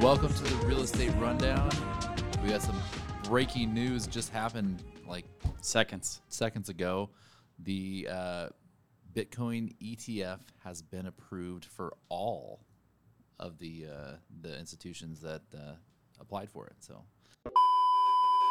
Welcome to the Real Estate Rundown. We got some breaking news just happened like seconds ago. The Bitcoin ETF has been approved for all of the institutions that applied for it. So,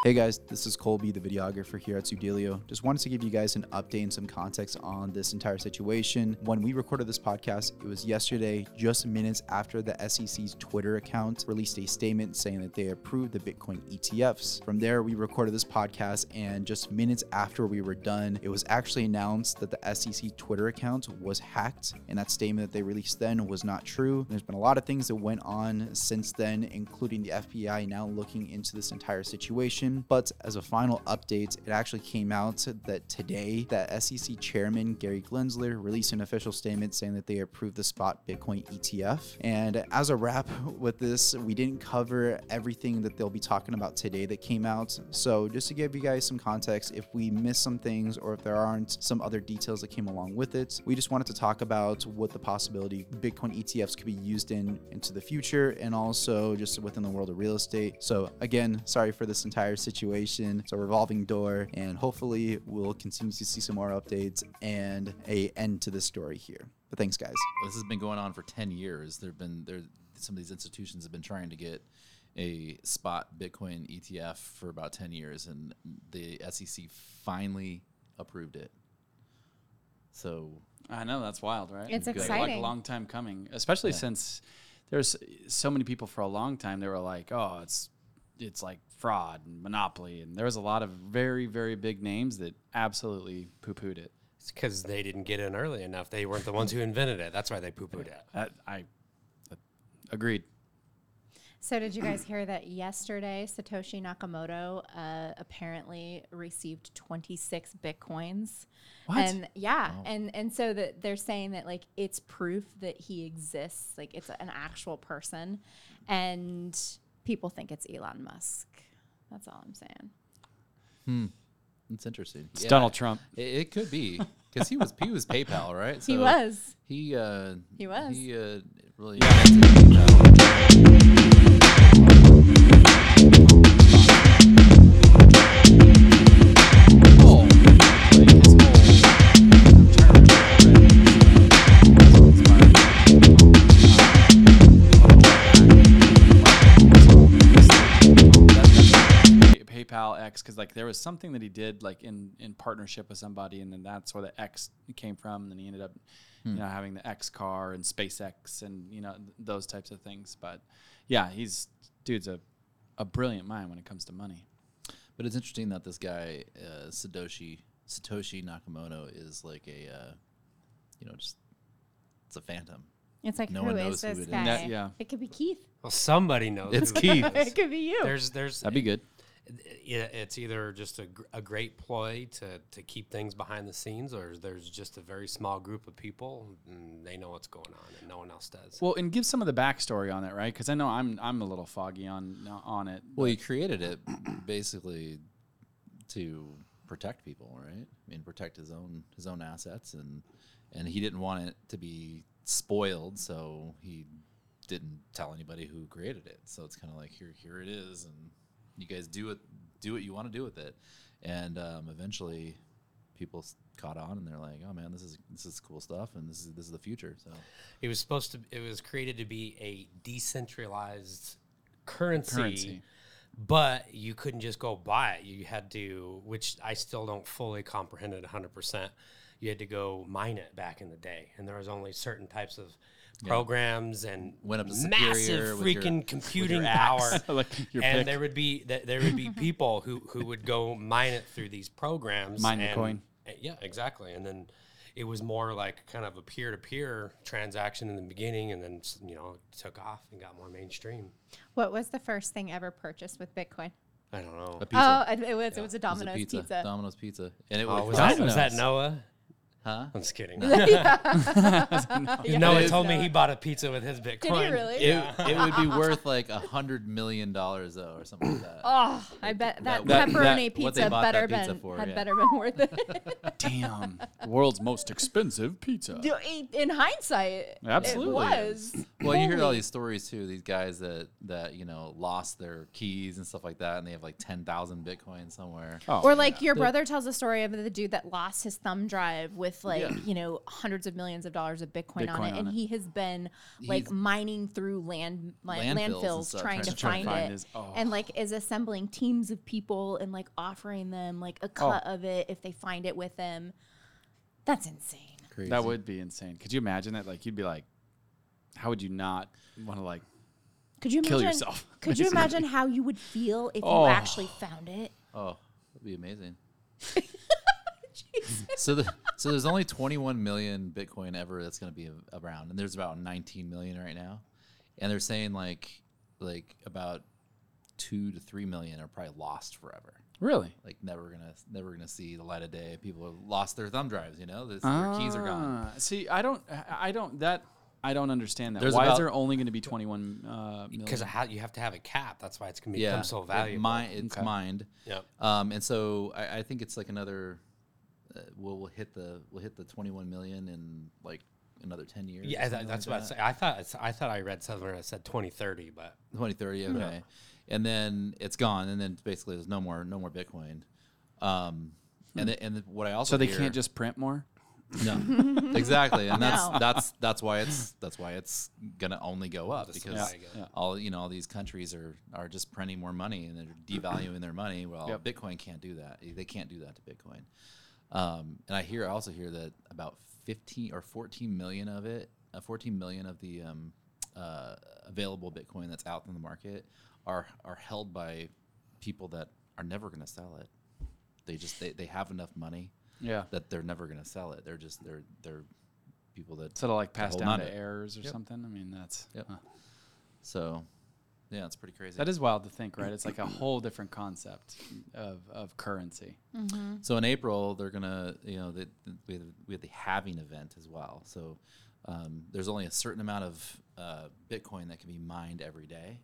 hey guys, this is Colby, the videographer here at Zoodealio. Just wanted to give you guys an update and some context on this entire situation. When we recorded this podcast, it was yesterday, just minutes after the SEC's Twitter account released a statement saying that they approved the Bitcoin ETFs. From there, we recorded this podcast, and just minutes after we were done, it was actually announced that the SEC Twitter account was hacked, and that statement that they released then was not true. There's been a lot of things that went on since then, including the FBI now looking into this entire situation. But as a final update, it actually came out that today that SEC Chairman Gary Gensler released an official statement saying that they approved the spot Bitcoin ETF. And as a wrap with this, we didn't cover everything that they'll be talking about today that came out. So just to give you guys some context, if we missed some things or if there aren't some other details that came along with it, we just wanted to talk about what the possibility Bitcoin ETFs could be used in into the future and also just within the world of real estate. So again, sorry for this entire situation. It's a revolving door, and hopefully we'll continue to see some more updates and an end to this story here. But thanks, guys. This has been going on for 10 years. Some of these institutions have been trying to get a spot Bitcoin ETF for about 10 years, and the SEC finally approved it. So I know, that's wild, right? It's exciting. Like a long time coming, especially since there's so many people for a long time. They were like, oh, it's like fraud and monopoly. And there was a lot of very, very big names that absolutely poo-pooed it. It's because they didn't get in early enough. They weren't the ones who invented it. That's why they poo-pooed it. I agreed. So did you guys hear that yesterday, Satoshi Nakamoto apparently received 26 Bitcoins? What? And and so that they're saying that like it's proof that he exists, like it's an actual person. And people think it's Elon Musk. That's all I'm saying. That's interesting. It's Donald Trump. It could be, because he was PayPal, right? So he was. He really. X, because like there was something that he did like in partnership with somebody, and then that's where the X came from, and then he ended up having the X car and SpaceX and those types of things. But yeah, dude's a brilliant mind when it comes to money. But it's interesting that this guy Satoshi Nakamoto is like a just, it's a phantom. It's like, no, who is this guy? It could be Keith. Well, somebody knows. It's Keith. It could be you. That'd be good. It's either just a great ploy to keep things behind the scenes, or there's just a very small group of people and they know what's going on and no one else does. Well, and give some of the backstory on it, right? Because I know I'm a little foggy on it. Well, you created it basically to protect people, right? I mean, protect his own assets, and he didn't want it to be spoiled, so he didn't tell anybody who created it. So it's kind of like here it is, and you guys do what you want to do with it. And eventually people caught on, and they're like, oh man, this is cool stuff, and this is the future. So it was created to be a decentralized currency. But you couldn't just go buy it. You had to, which I still don't fully comprehend it 100%. You had to go mine it back in the day. And there was only certain types of programs and went up to massive freaking computing power. Like and pick. there would be people who would go mine it through these programs. Mine the coin. Yeah, exactly. And then it was more like kind of a peer-to-peer transaction in the beginning, and then, took off and got more mainstream. What was the first thing ever purchased with Bitcoin? I don't know. A pizza. Oh, it was a Domino's pizza. Domino's pizza. And it was Domino's. Was that Noah? Huh? I'm just kidding. Noah told me he bought a pizza with his Bitcoin. Did he really? It would be worth like $100 million though, or something like that. Oh, I bet that pepperoni pizza better been worth it. Damn, world's most expensive pizza. In hindsight, absolutely, it was. Well, you hear all these stories too. These guys that lost their keys and stuff like that, and they have like 10,000 Bitcoin somewhere. Oh, or like your brother tells the story of the dude that lost his thumb drive with. Hundreds of millions of dollars of Bitcoin on it. And he has been mining through landfills trying to find it. And is assembling teams of people and offering them a cut of it if they find it with them. That's insane. Crazy. That would be insane. Could you imagine that? You'd be like, how would you not want to kill yourself? Could you imagine how you would feel if you actually found it? Oh, that'd be amazing. So there's only 21 million Bitcoin ever that's going to be around, and there's about 19 million right now, and they're saying about 2 to 3 million are probably lost forever. Really? Never gonna see the light of day. People have lost their thumb drives. Their keys are gone. See, I don't understand that. Why is there only going to be 21 million? Because you have to have a cap. That's why it's going to become so valuable. It's mined. Yep. And so I think it's another. We'll hit the 21 million in another 10 years. Yeah, that's what I said. I thought I read somewhere that said 2030, but 2030, okay. No. And then it's gone, and then basically there's no more Bitcoin. What I also can't just print more. No, exactly, and that's why it's gonna only go up because all these countries are just printing more money and they're devaluing their money. Well, Bitcoin can't do that. They can't do that to Bitcoin. And I also hear that about 15 or 14 million of it, 14 million of the available Bitcoin that's out in the market are held by people that are never going to sell it. They just they have enough money that they're never going to sell it. They're just they're people that sort of pass down to heirs or something. I mean that's so yeah, it's pretty crazy. That is wild to think, right? It's a whole different concept of currency. Mm-hmm. So in April, they're gonna, we have the halving event as well. So there's only a certain amount of Bitcoin that can be mined every day,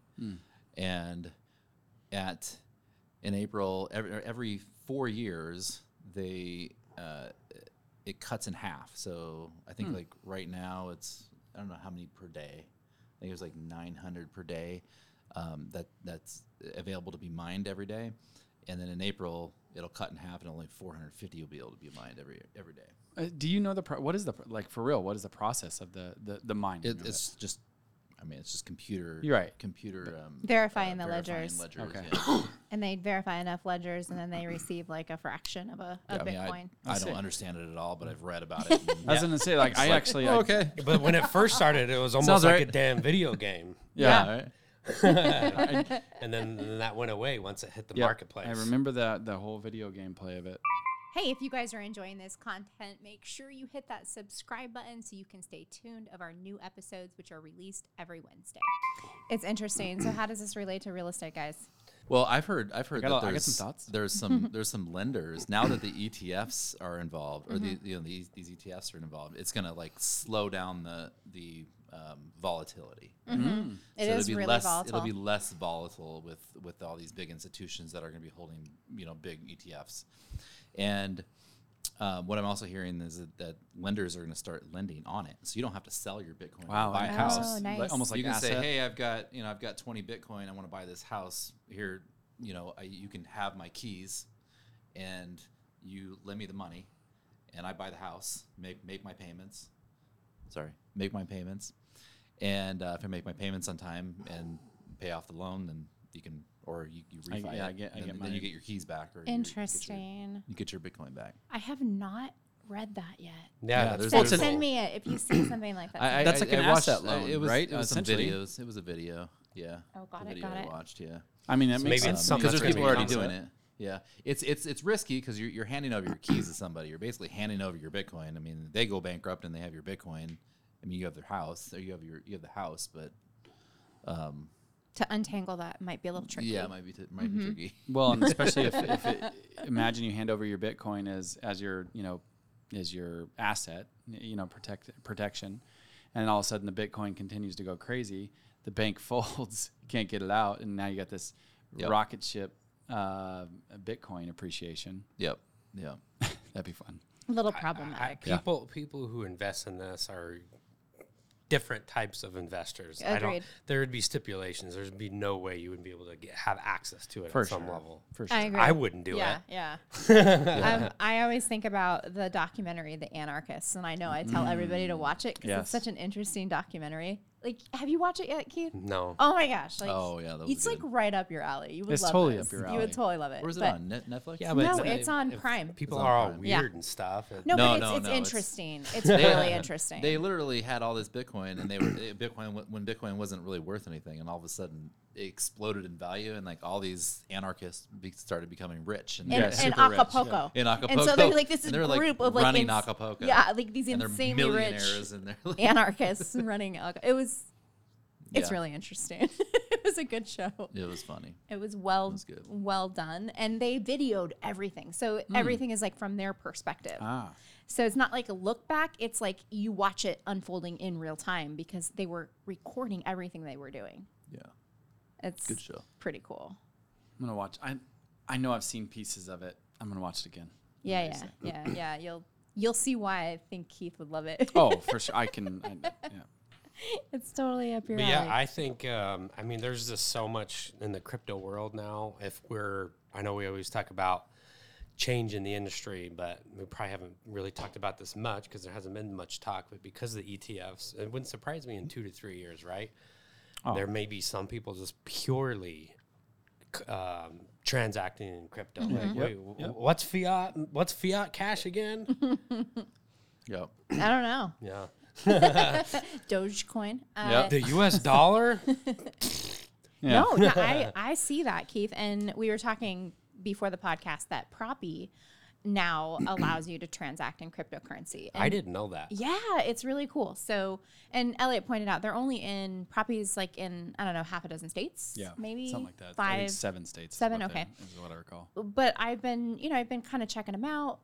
and in April, every 4 years, it cuts in half. So I think right now it's I don't know how many per day. I think it was 900 per day. That's available to be mined every day, and then in April it'll cut in half, and only 450 will be able to be mined every day. Do you know what is the process of the mining? It's just computer. You're right. Computer verifying the ledgers. Okay. Yeah. And they verify enough ledgers, and then they receive a fraction of a Bitcoin. I don't understand it at all, but I've read about it. I was gonna say okay, but when it first started, it was almost a damn video game. Yeah. Right? And then that went away once it hit the marketplace. I remember the whole video game play of it. Hey, if you guys are enjoying this content, make sure you hit that subscribe button so you can stay tuned of our new episodes, which are released every Wednesday. It's interesting. So how does this relate to real estate, guys? Well, I've heard there's some lenders now that the ETFs are involved, or these ETFs are involved. It's gonna slow down the volatility. Mm-hmm. It'll be less volatile with all these big institutions that are going to be holding big ETFs. And what I'm also hearing is that lenders are going to start lending on it, so you don't have to sell your Bitcoin to buy a house. Nice. Almost you can say, hey, I've got 20 Bitcoin. I want to buy this house here. You can have my keys, and you lend me the money, and I buy the house. Make my payments, and if I make my payments on time and pay off the loan, then you can, or you refi it. Then you get your keys back. Or interesting. You get your Bitcoin back. I have not read that yet. Yeah, there's send me it if you see something like that. That's an asset loan, right? It was some videos. It was a video. Yeah. Oh, got it. I watched. Yeah. I mean, that makes sense because there's people already doing it. Yeah, it's risky because you're handing over your keys to somebody. You're basically handing over your Bitcoin. I mean, they go bankrupt and they have your Bitcoin. I mean, you have their house, or you have the house, but to untangle that might be a little tricky. Yeah, it might be tricky. Well, and especially if imagine you hand over your Bitcoin as you're your asset, you know, protection. And all of a sudden the Bitcoin continues to go crazy. The bank folds, can't get it out. And now you got this rocket ship Bitcoin appreciation. Yep. Yeah. That'd be fun. A little problematic. People who invest in this are different types of investors. Agreed. There would be stipulations. There would be no way you would be able to have access to it at some level. For sure. I agree. I wouldn't do it. Yeah. I always think about the documentary, The Anarchists, and I know I tell everybody to watch it because it's such an interesting documentary. Like, have you watched it yet, Keith? No. Oh, my gosh. Like, that was it's good. Like right up your alley. You would love it. It's totally up your alley. You would totally love it. Where is it on? Netflix? Yeah, but no, it's on Prime. People are all weird and stuff. No, but it's interesting. It's really interesting. They literally had all this Bitcoin, and they were when Bitcoin wasn't really worth anything, and all of a sudden it exploded in value, and like all these anarchists started becoming rich and Acapulco. Yeah. In Acapulco. And so they're like this group like of like running Acapulco. Yeah, like these insanely rich anarchists running Acapulco. It's really interesting. It was a good show. It was funny. It was well done. And they videoed everything. So everything is like from their perspective. So it's not like a look back. It's like you watch it unfolding in real time because they were recording everything they were doing. Yeah. It's good show. Pretty cool. I'm going to watch. I know I've seen pieces of it. I'm going to watch it again. Yeah. You'll see why I think Keith would love it. Oh, for sure. I know. It's totally up your alley. Yeah, I think, there's just so much in the crypto world now. I know we always talk about change in the industry, but we probably haven't really talked about this much because there hasn't been much talk. But because of the ETFs, it wouldn't surprise me in 2 to 3 years, right? Oh. There may be some people just purely transacting in crypto. Mm-hmm. Like, wait, what's fiat? What's fiat cash again? Yep. I don't know. Yeah. Dogecoin. The US dollar? No, I see that, Keith. And we were talking before the podcast that Proppy now allows you to transact in cryptocurrency. And I didn't know that. Yeah, it's really cool. So, and Elliot pointed out, they're only in Proppy's like in, I don't know, half a dozen states? Yeah, maybe something like that. 7 states. 7, okay. Is what I recall. But I've been kind of checking them out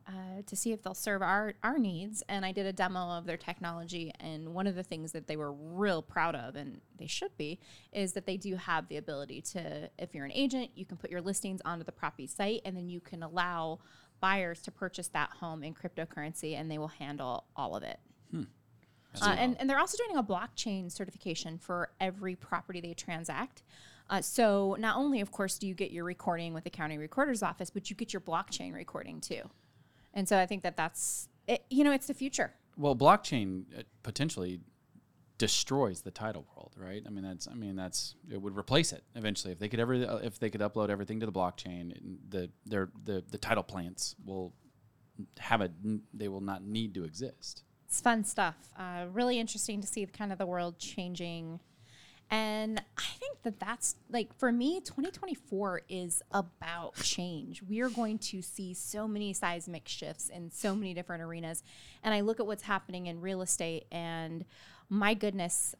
to see if they'll serve our needs. And I did a demo of their technology. And one of the things that they were real proud of, and they should be, is that they do have the ability to, if you're an agent, you can put your listings onto the Proppy site, and then you can allow buyers to purchase that home in cryptocurrency, and they will handle all of it. And they're also doing a blockchain certification for every property they transact. So not only, of course, do you get your recording with the county recorder's office, but you get your blockchain recording too. And so I think that's, it's the future. Well, blockchain potentially destroys the title world, right? It would replace it eventually if they could upload everything to the blockchain. The title plants will have they will not need to exist. It's fun stuff. Really interesting to see the world changing, and I think that's like, for me, 2024 is about change. We are going to see so many seismic shifts in so many different arenas, and I look at what's happening in real estate and. My goodness,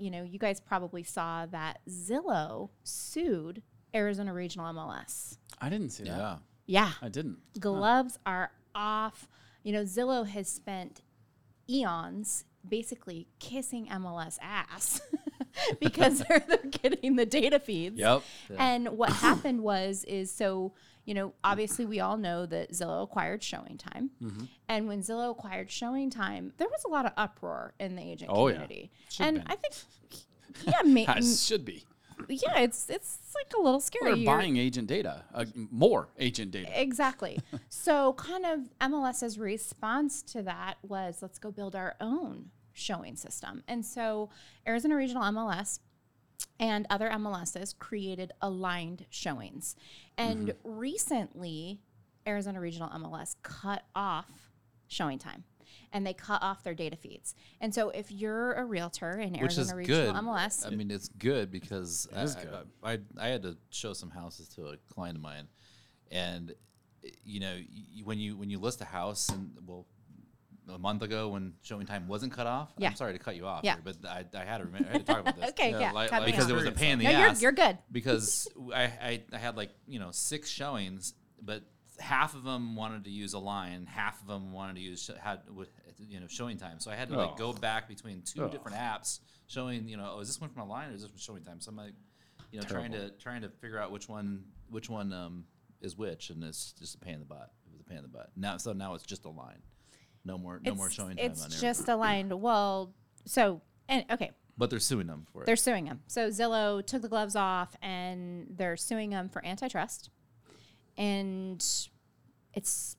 you guys probably saw that Zillow sued Arizona Regional MLS. I didn't see that. Yeah. I didn't. Gloves are off. Zillow has spent eons basically kissing MLS ass because they're getting the data feeds. Yep. Yeah. And what happened was obviously we all know that Zillow acquired ShowingTime. Mm-hmm. And when Zillow acquired ShowingTime, there was a lot of uproar in the agent community. Yeah. And I think, as should be. Yeah, it's like a little scary. They're buying agent data, more agent data. Exactly. So MLS's response to that was, let's go build our own showing system. And so Arizona Regional MLS and other MLSs created aligned showings. And recently, Arizona Regional MLS cut off ShowingTime, and they cut off their data feeds. And so if you're a realtor in Arizona Regional MLS... it's good because I had to show some houses to a client of mine. And, when you list a house, a month ago when ShowingTime wasn't cut off. Yeah. I'm sorry to cut you off here, but I had to talk about this. Okay, because it was a pain in the ass. You're good. Because I had 6 showings, but half of them wanted to use Align, half of them wanted to use ShowingTime. So I had to like go back between two different apps, showing oh, is this one from Align or is this from ShowingTime? So I'm like, terrible. trying to figure out which one is which, and it's just a pain in the butt. It was a pain in the butt. Now it's just Align. No more ShowingTime. It's just Aligned. Well, so and okay. But they're suing them for it. They're suing them. So Zillow took the gloves off, and they're suing them for antitrust. And it's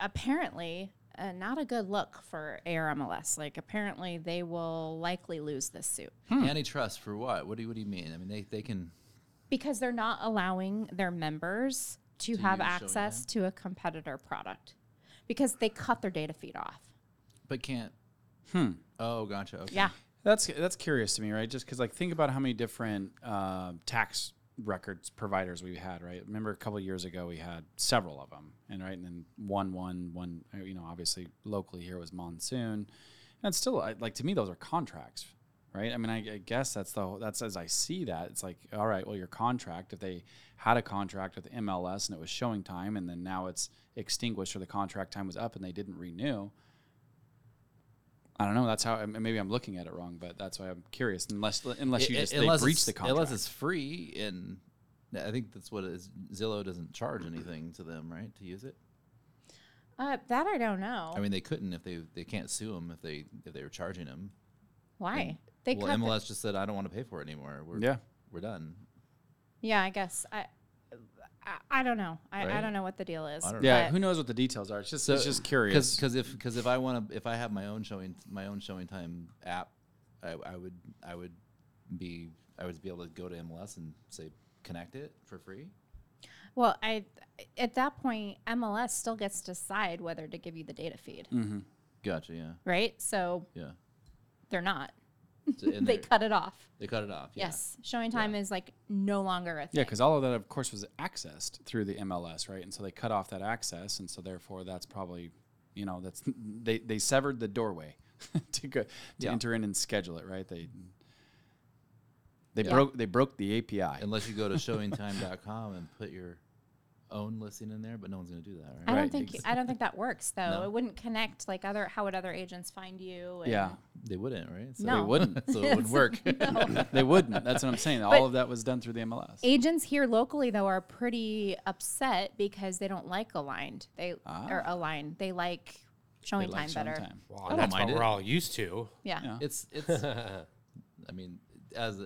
apparently not a good look for ARMLS. Like, apparently they will likely lose this suit. Antitrust for what? What do you mean? I mean, they can... Because they're not allowing their members to have access to a competitor product. Because they cut their data feed off. But can't... Oh, gotcha. Okay. Yeah. That's curious to me, right? Just because, like, think about how many different tax records providers we had, right? Remember a couple of years ago we had several of them, and then one, obviously locally here was Monsoon, and still, like, to me those are contracts, right? I mean, I guess that's as I see that, it's like, all right, well, your contract, if they had a contract with MLS and it was showing time, and then now it's extinguished or the contract time was up and they didn't renew. I don't know. That's how maybe I'm looking at it wrong, but that's why I'm curious. Unless they breach the contract, unless it's free, and I think that's what it is. Zillow doesn't charge anything to them, right, to use it. That I don't know. I mean, they couldn't if they can't sue them if they were charging them. Why? And, MLS just said, I don't want to pay for it anymore. We're done. Yeah, I guess I don't know. I don't know what the deal is. Who knows what the details are? It's just curious. Because if I want to, if I have my own ShowingTime app, I would be able to go to MLS and say connect it for free. Well, at that point MLS still gets to decide whether to give you the data feed. Mm-hmm. Gotcha. Yeah. Right. So. Yeah. They're not. They cut it off. They cut it off. Yeah. Yes. ShowingTime is like no longer a thing. Yeah, because all of that, of course, was accessed through the MLS, right? And so they cut off that access. And so therefore that's probably, that's they severed the doorway to enter in and schedule it, right? They broke the API. Unless you go to showingtime.com and put your own listing in there, but no one's going to do that, right? I don't think that works though. No. It wouldn't connect like how would other agents find you? And they wouldn't, right? So no. They wouldn't. So it would work. No. They wouldn't. That's what I'm saying. But all of that was done through the MLS. Agents here locally though are pretty upset because they don't like Aligned. They are Aligned. They like ShowingTime better. Well, that's what we're all used to. Yeah. It's I mean, as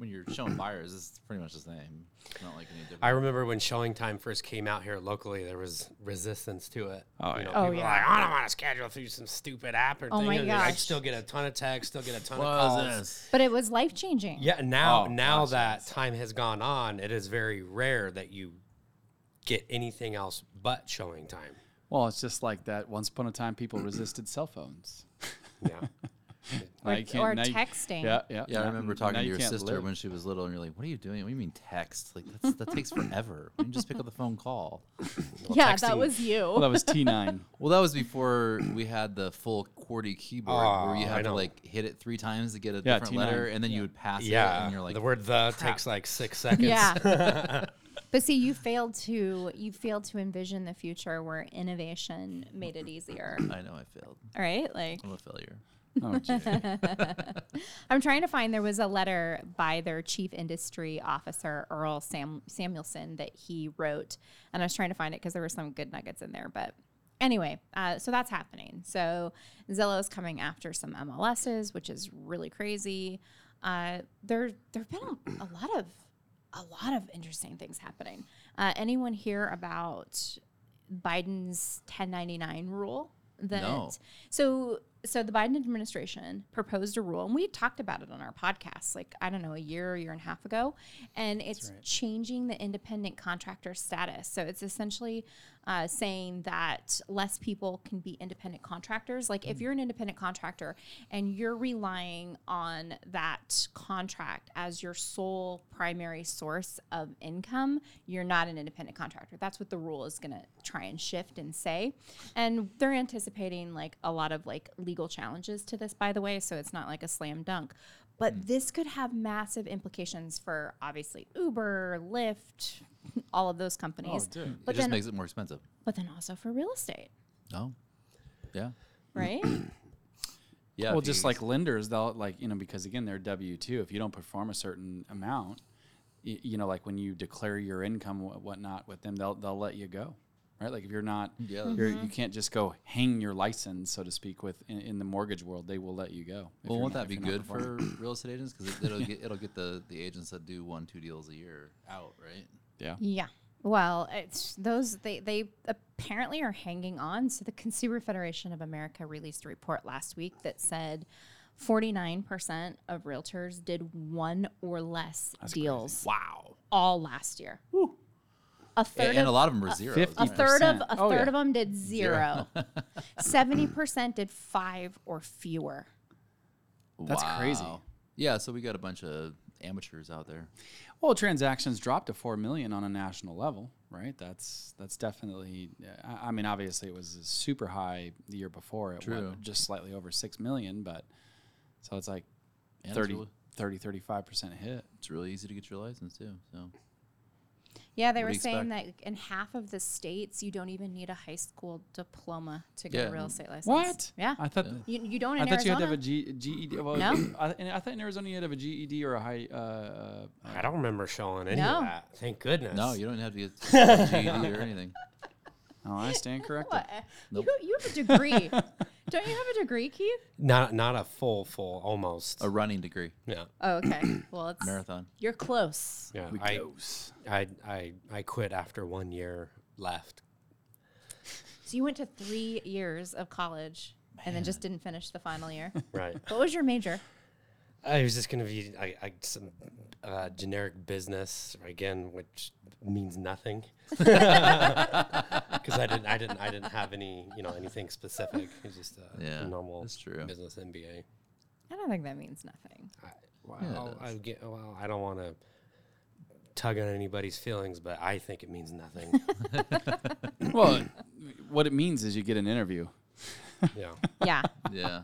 when you're showing buyers, it's pretty much the same. It's not like any different. I remember when ShowingTime first came out here locally, there was resistance to it. People were like, I don't want to schedule through some stupid app or thing. And I'd still get a ton of texts, still get a ton of calls. But it was life changing. Yeah, now that time has gone on, it is very rare that you get anything else but ShowingTime. Well, it's just like that. Once upon a time, people resisted cell phones. Yeah. Or texting. Yeah. I remember talking to your sister when she was little, and you're like, "What are you doing? What do you mean text? Like that takes forever. Why don't you just pick up the phone, call." That was you. Well, that was T9. Well, that was before we had the full QWERTY keyboard, where you had to like hit it 3 times to get a different T9. Letter, and then you would pass it, and you're like, the word "the" takes like 6 seconds. Yeah. But see, you failed to envision the future where innovation made it easier. I know I failed. All right, like I'm a failure. Oh, I'm trying to find. There was a letter by their chief industry officer, Earl Samuelson, that he wrote, and I was trying to find it because there were some good nuggets in there. But anyway, so that's happening. So Zillow is coming after some MLSs, which is really crazy. There've been a lot of interesting things happening. Anyone hear about Biden's 1099 rule? So the Biden administration proposed a rule, and we talked about it on our podcast, like, I don't know, a year and a half ago, and it's changing the independent contractor status. So it's essentially saying that less people can be independent contractors. Like if you're an independent contractor and you're relying on that contract as your sole primary source of income, you're not an independent contractor. That's what the rule is going to try and shift and say. And they're anticipating like a lot of like legal challenges to this, by the way, so it's not like a slam dunk. But this could have massive implications for, obviously, Uber, Lyft, all of those companies. Oh, but it just makes it more expensive. But then also for real estate. Oh, yeah. Right? Yeah. Well, just like lenders, they'll, like, you know, because, again, they're W-2. If you don't perform a certain amount, you know, like when you declare your income and whatnot with them, they'll let you go. Right? Like if you're not, you can't just go hang your license, so to speak, with in the mortgage world. They will let you go. Well, won't that be good for real estate agents? Because it'll get the agents that do 1-2 deals a year out, right? Yeah. Yeah. Well, it's those they apparently are hanging on. So the Consumer Federation of America released a report last week that said 49% of realtors did one or less deals. Crazy. Wow. All last year. Woo. A lot of them were zero. 50%. A third of them did zero. 70% did 5 or fewer. That's crazy. Yeah, so we got a bunch of amateurs out there. Well, transactions dropped to 4 million on a national level, right? That's definitely. I mean, obviously, it was super high the year before. It went just slightly over 6 million, but so it's like 35% hit. It's really easy to get your license too. So. Yeah, they were saying that in half of the states, you don't even need a high school diploma to get a real estate license. What? Yeah. I thought you don't in Arizona. I thought you had to have a GED. Well, no? I thought in Arizona you had to have a GED or a high... I don't remember showing any of that. Thank goodness. No, you don't have to get a GED or anything. Oh, I stand corrected. What? Nope. You have a degree. Don't you have a degree, Keith? Not a full, almost. A running degree. Yeah. Oh, okay. Well, it's... Marathon. You're close. Yeah, close. I quit after 1 year left. So you went to 3 years of college and then just didn't finish the final year? Right. What was your major? I was just going to be some generic business, again, which means nothing. Because I didn't have any, anything specific. It's just a normal business MBA. I don't think that means nothing. I don't want to tug on anybody's feelings, but I think it means nothing. Well, what it means is you get an interview. Yeah. Yeah. Yeah.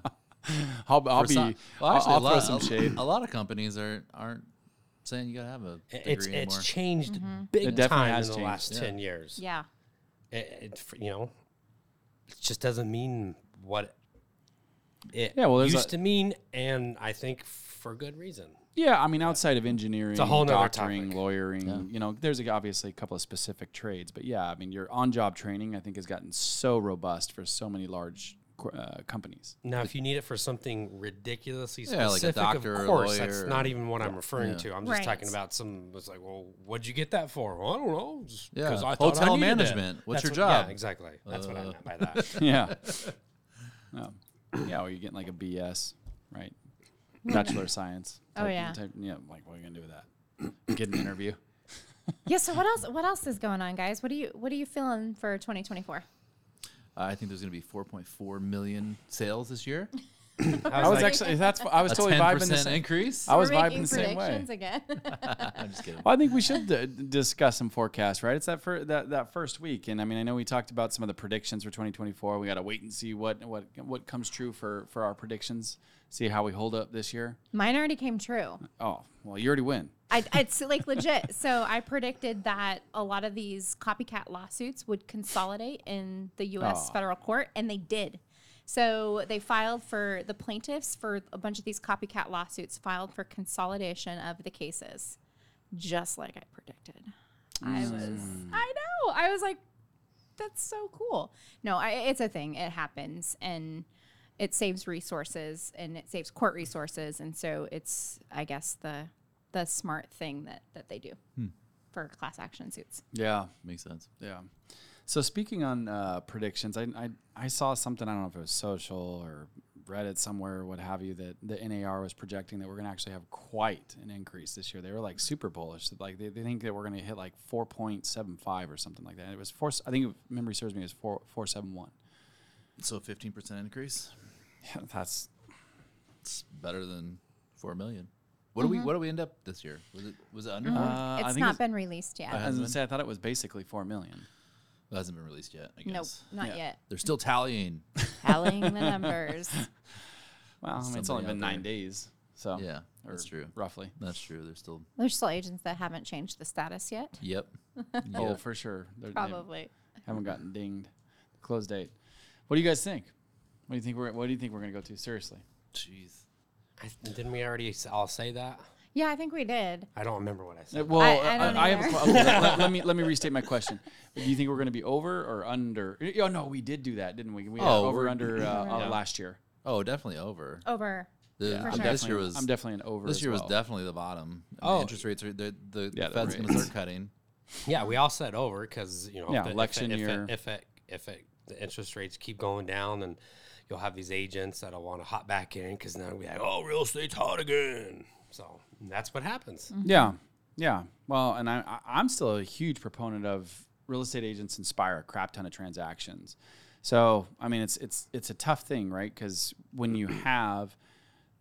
I'll throw some shade. A lot of companies aren't saying you gotta have a degree anymore. It's changed big time in the last 10 years. Yeah. It just doesn't mean what it used to mean, and I think for good reason. Yeah, I mean, outside of engineering, doctoring, lawyering, there's obviously a couple of specific trades, but yeah, I mean, your on-job training, I think, has gotten so robust for so many large companies. Now, if you need it for something ridiculously specific, like a doctor, of course, that's not even what I'm referring to. I'm just talking about someone was like, well, what'd you get that for? Well, I don't know. Just because I thought hotel management. What's your job? Yeah, exactly. That's what I meant by that. Yeah. Well, you're getting like a BS, right? Bachelor of Science. Oh, yeah. Like, what are you going to do with that? Get an interview. Yeah, so what else is going on, guys? What are you feeling for 2024? I think there's going to be 4.4 million sales this year. I was totally vibing the same increase. I was vibing the same way. Again. I'm just kidding. Well, I think we should discuss some forecasts, right? It's that first week, and I mean, I know we talked about some of the predictions for 2024. We got to wait and see what comes true for our predictions. See how we hold up this year. Mine already came true. Oh, well, you already win. It's like legit. So I predicted that a lot of these copycat lawsuits would consolidate in the U.S. federal court, and they did. So they filed for the plaintiffs for a bunch of these copycat lawsuits, filed for consolidation of the cases, just like I predicted. I was like, that's so cool. No, it's a thing. It happens, and it saves resources, and it saves court resources, and so it's, I guess, the smart thing that they do for class action suits. Yeah, makes sense. Yeah. So speaking on predictions, I saw something, I don't know if it was social or Reddit somewhere or what have you, that the NAR was projecting that we're going to actually have quite an increase this year. They were like super bullish. Like they think that we're going to hit like 4.75 or something like that. It was I think, if memory serves me, it was 4.471. So 15% increase. Yeah, it's better than 4 million. What do we end up this year? Was it under? It's not been released yet. I was going to say, I thought it was basically 4 million. It hasn't been released yet, I guess. Nope, not yet. They're still tallying. Tallying the numbers. Well, I mean, it's only been 9 days. So yeah, that's true. Roughly. That's true. There's still agents that haven't changed the status yet. Yep. Oh, for sure. Probably. Haven't gotten dinged. Close date. What do you guys think? What do you think we're going to go to? Seriously. Jeez. Didn't we already all say that? Yeah, I think we did. I don't remember what I said. Well, let me restate my question. Do you think we're going to be over or under? Oh no, we did do that, didn't we? We had over under last year. Oh, definitely over. Over. I'm definitely an over. This year was definitely the bottom. Oh, interest rates are the Fed's going to start cutting. Yeah, we all said over because election year. If the interest rates keep going down, and you'll have these agents that'll want to hop back in because now we like, real estate's hot again. So that's what happens. Mm-hmm. Yeah. Well, and I'm still a huge proponent of real estate agents inspire a crap ton of transactions. So I mean, it's a tough thing, right? Because when you have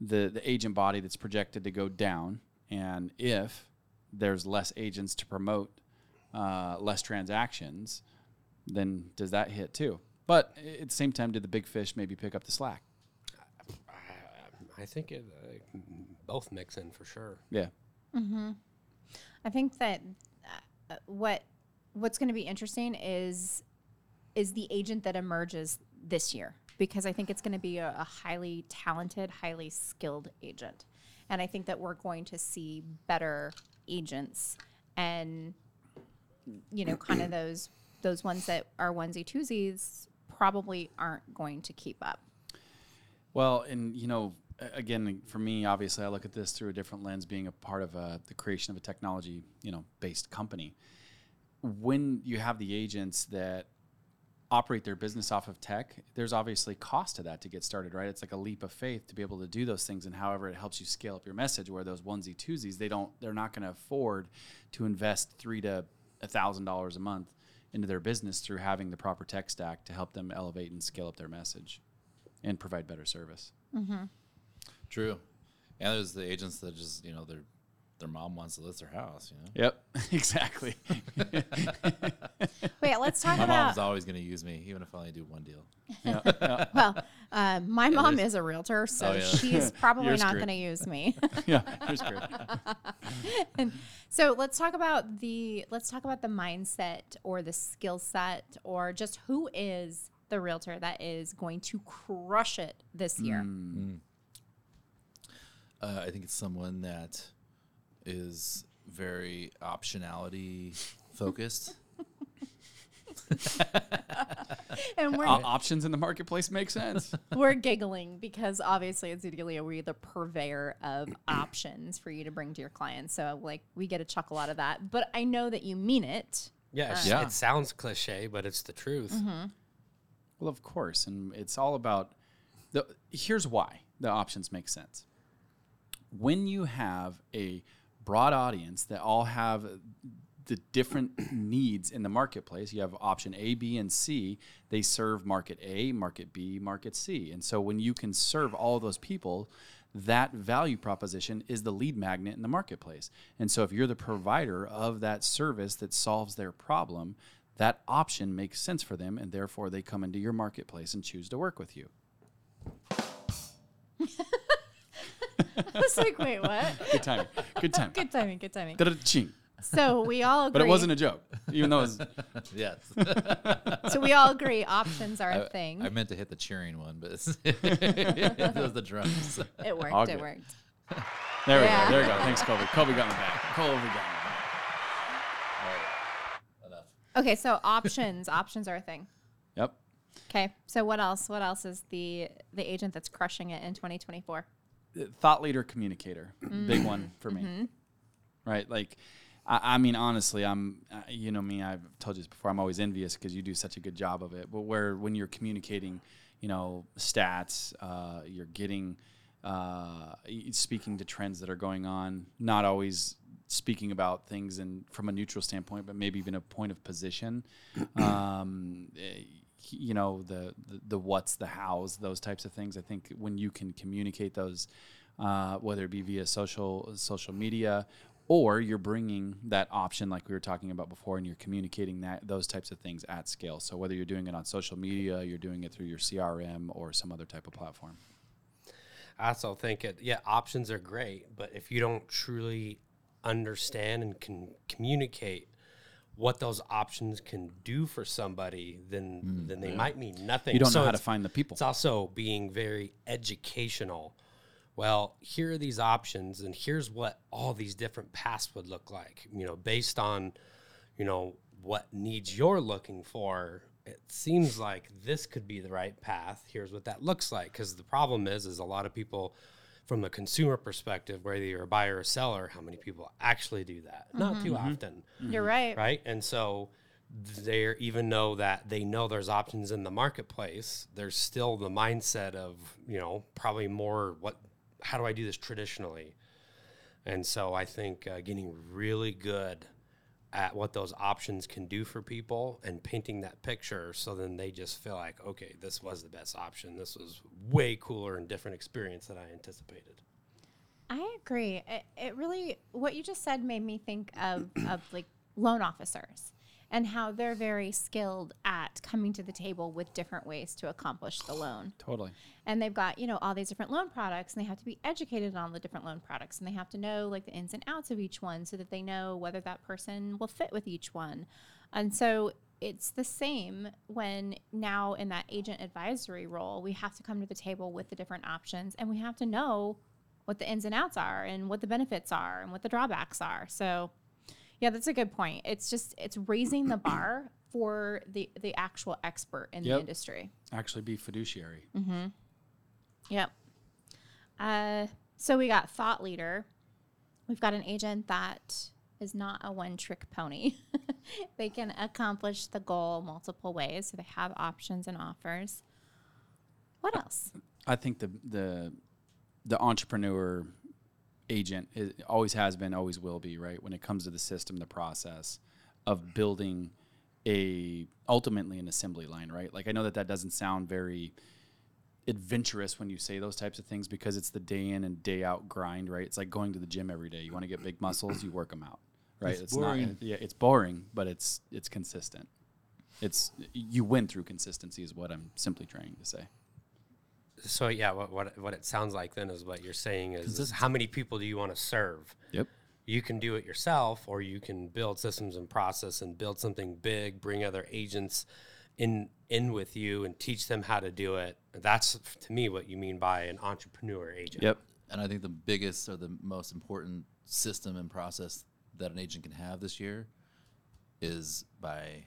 the agent body that's projected to go down, and if there's less agents to promote, less transactions, then does that hit too? But at the same time, did the big fish maybe pick up the slack? I think it. Both mix in for sure. Yeah. Mm-hmm. I think that what's going to be interesting is the agent that emerges this year, because I think it's going to be a highly talented, highly skilled agent. And I think that we're going to see better agents and, kind of those ones that are onesie twosies probably aren't going to keep up. Well, and, again, for me, obviously, I look at this through a different lens, being a part of the creation of a technology, based company. When you have the agents that operate their business off of tech, there's obviously cost to that to get started, right? It's like a leap of faith to be able to do those things, and however it helps you scale up your message. Where those onesie twosies, they're not going to afford to invest $3,000 to $1,000 a month into their business through having the proper tech stack to help them elevate and scale up their message and provide better service. Mm-hmm. True. And there's the agents that just, their mom wants to list their house, Yep, exactly. Wait, let's talk about... My mom's always going to use me, even if I only do one deal. Yeah. Well, my mom is a realtor, so she's probably not going to use me. Yeah, you're screwed. And so let's talk about the mindset or the skill set or just who is the realtor that is going to crush it this year. Mm-hmm. I think it's someone that is very optionality focused. And options in the marketplace make sense. We're giggling because obviously at Zoodealio, we're the purveyor of options for you to bring to your clients. So we get a chuckle out of that. But I know that you mean it. Yeah, It sounds cliche, but it's the truth. Mm-hmm. Well, of course. And it's all about here's why the options make sense. When you have a broad audience that all have the different needs in the marketplace, you have option A, B, and C. They serve market A, market B, market C. And so when you can serve all those people, that value proposition is the lead magnet in the marketplace. And so if you're the provider of that service that solves their problem, that option makes sense for them, and therefore they come into your marketplace and choose to work with you. I was like, wait, what? Good timing. Da-da-ching. So we all agree. But it wasn't a joke, even though it was. Yes. So we all agree options are a thing. I meant to hit the cheering one, but it was the drums. It worked. All good. It worked. There we go. Thanks, Colby. Colby got me back. All right. Enough. Okay, so options. Options are a thing. Yep. Okay, so what else? What else is the agent that's crushing it in 2024? Thought leader, communicator, big one for me, right? Like, I mean, honestly, I'm, me, I've told you this before, I'm always envious because you do such a good job of it. But when you're communicating, stats, you're getting, speaking to trends that are going on, not always speaking about things from a neutral standpoint, but maybe even a point of position, the what's, the how's, those types of things. I think when you can communicate those, whether it be via social media, or you're bringing that option like we were talking about before, and you're communicating those types of things at scale. So whether you're doing it on social media, you're doing it through your CRM or some other type of platform. I also think it, options are great, but if you don't truly understand and can communicate what those options can do for somebody, then they might mean nothing. You don't know how to find the people. It's also being very educational. Well, here are these options, and here's what all these different paths would look like. You know, based on, you know, what needs you're looking for, it seems like this could be the right path. Here's what that looks like. Because the problem is a lot of people, from the consumer perspective, whether you're a buyer or seller, how many people actually do that? Mm-hmm. Not too often. Mm-hmm. You're right. Right? And so they're, even though that they know there's options in the marketplace, there's still the mindset of, you know, probably more how do I do this traditionally? And so I think getting really good at what those options can do for people and painting that picture so then they just feel like, okay, this was the best option. This was way cooler and different experience than I anticipated. I agree. It really, what you just said made me think of like loan officers and how they're very skilled at coming to the table with different ways to accomplish the loan. Totally. And they've got, you know, all these different loan products, and they have to be educated on the different loan products, and they have to know like the ins and outs of each one so that they know whether that person will fit with each one. And so it's the same when now in that agent advisory role, we have to come to the table with the different options, and we have to know what the ins and outs are and what the benefits are and what the drawbacks are. So yeah, that's a good point. It's just, it's raising the bar for the actual expert in the industry. Actually be fiduciary. Mm-hmm. Yep. So we got thought leader. We've got an agent that is not a one-trick pony. They can accomplish the goal multiple ways, so they have options and offers. What else? I think the entrepreneur agent is, always has been, always will be, right? When it comes to the system, the process of building ultimately an assembly line, right? Like I know that doesn't sound very adventurous when you say those types of things because it's the day in and day out grind, right? It's like going to the gym every day. You want to get big muscles, you work them out, right? It's boring. It's boring, but it's consistent. You win through consistency is what I'm simply trying to say. So, yeah, what it sounds like then is what you're saying is how many people do you want to serve? Yep. You can do it yourself, or you can build systems and process and build something big, bring other agents in with you and teach them how to do it. That's, to me, what you mean by an entrepreneur agent. Yep. And I think the biggest or the most important system and process that an agent can have this year is by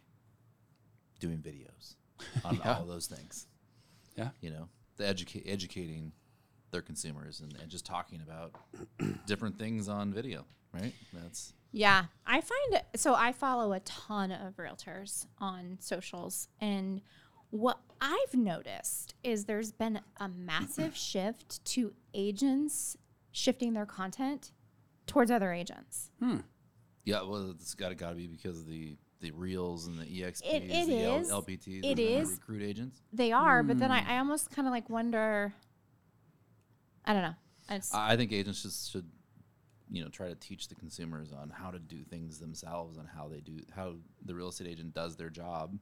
doing videos on all those things. Yeah. You know? Educating their consumers and just talking about different things on video, right? I follow a ton of realtors on socials, and what I've noticed is there's been a massive shift to agents shifting their content towards other agents. Yeah, well, it's got to be because of the reels and the EXPs, LPTs, and recruit agents. They are, but then I almost kind of like wonder. I don't know. I think agents just should, you know, try to teach the consumers on how to do things themselves, on how the real estate agent does their job,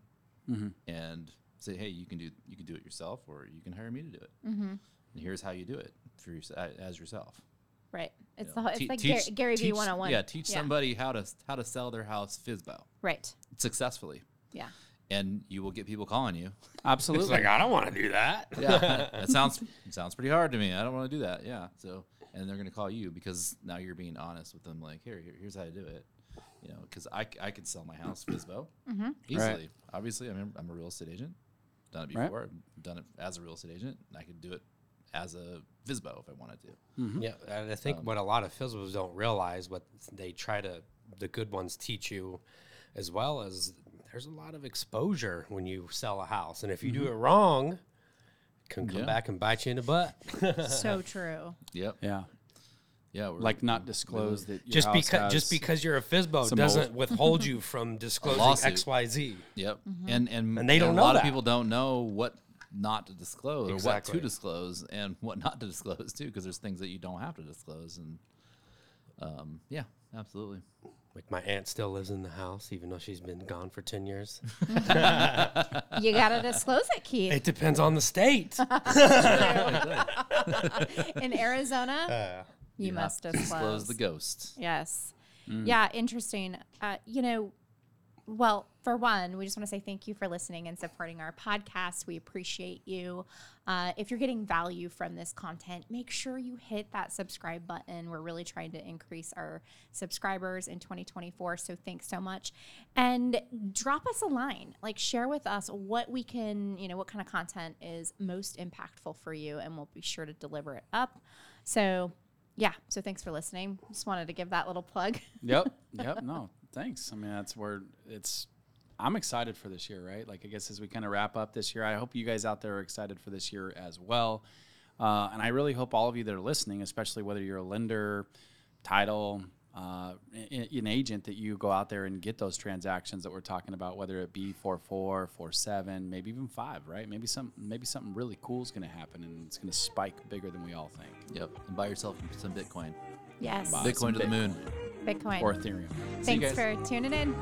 and say, hey, you can do it yourself, or you can hire me to do it. And here's how you do it for as yourself. Right. It's like Gary Vee 101. Yeah, teach somebody how to sell their house FISBO. Right. Successfully. Yeah. And you will get people calling you. Absolutely. It's like, I don't want to do that. Yeah. It sounds pretty hard to me. I don't want to do that. Yeah. So, and they're going to call you because now you're being honest with them, like, here's how to do it. You know, because I could sell my house FISBO easily. Right. Obviously, I'm a real estate agent. Done it before. Right. Done it as a real estate agent. And I could do it as a FISBO if I wanted to. Yeah, and I think what a lot of FISBOs don't realize, what they try to, the good ones teach you as well, is there's a lot of exposure when you sell a house. And if you do it wrong, it can come back and bite you in the butt. So true. Yep. Yeah. Yeah, like not disclose that. Just because you're a FISBO doesn't withhold you from disclosing XYZ. Yep. And they don't know. A lot of people don't know what not to disclose, or what to disclose and what not to disclose too, because there's things that you don't have to disclose, and yeah, absolutely. Like, my aunt still lives in the house, even though she's been gone for 10 years. Mm-hmm. You got to disclose it, Keith. It depends on the state. In Arizona, you must disclose the ghost. Yes. Mm. Yeah, interesting. Well, for one, we just want to say thank you for listening and supporting our podcast. We appreciate you. If you're getting value from this content, make sure you hit that subscribe button. We're really trying to increase our subscribers in 2024, so thanks so much. And drop us a line. Like, share with us what we can, what kind of content is most impactful for you, and we'll be sure to deliver it up. So thanks for listening. Just wanted to give that little plug. Yep, no. Thanks. I mean, that's where I'm excited for this year, right? Like, I guess as we kind of wrap up this year, I hope you guys out there are excited for this year as well. And I really hope all of you that are listening, especially whether you're a lender, title, an agent, that you go out there and get those transactions that we're talking about, whether it be 4.4, 4.7, maybe even 5, right? Maybe something really cool is going to happen, and it's going to spike bigger than we all think. Yep. And buy yourself some Bitcoin. Yes. Bitcoin to the moon. Bitcoin. Or Ethereum. Thanks for tuning in.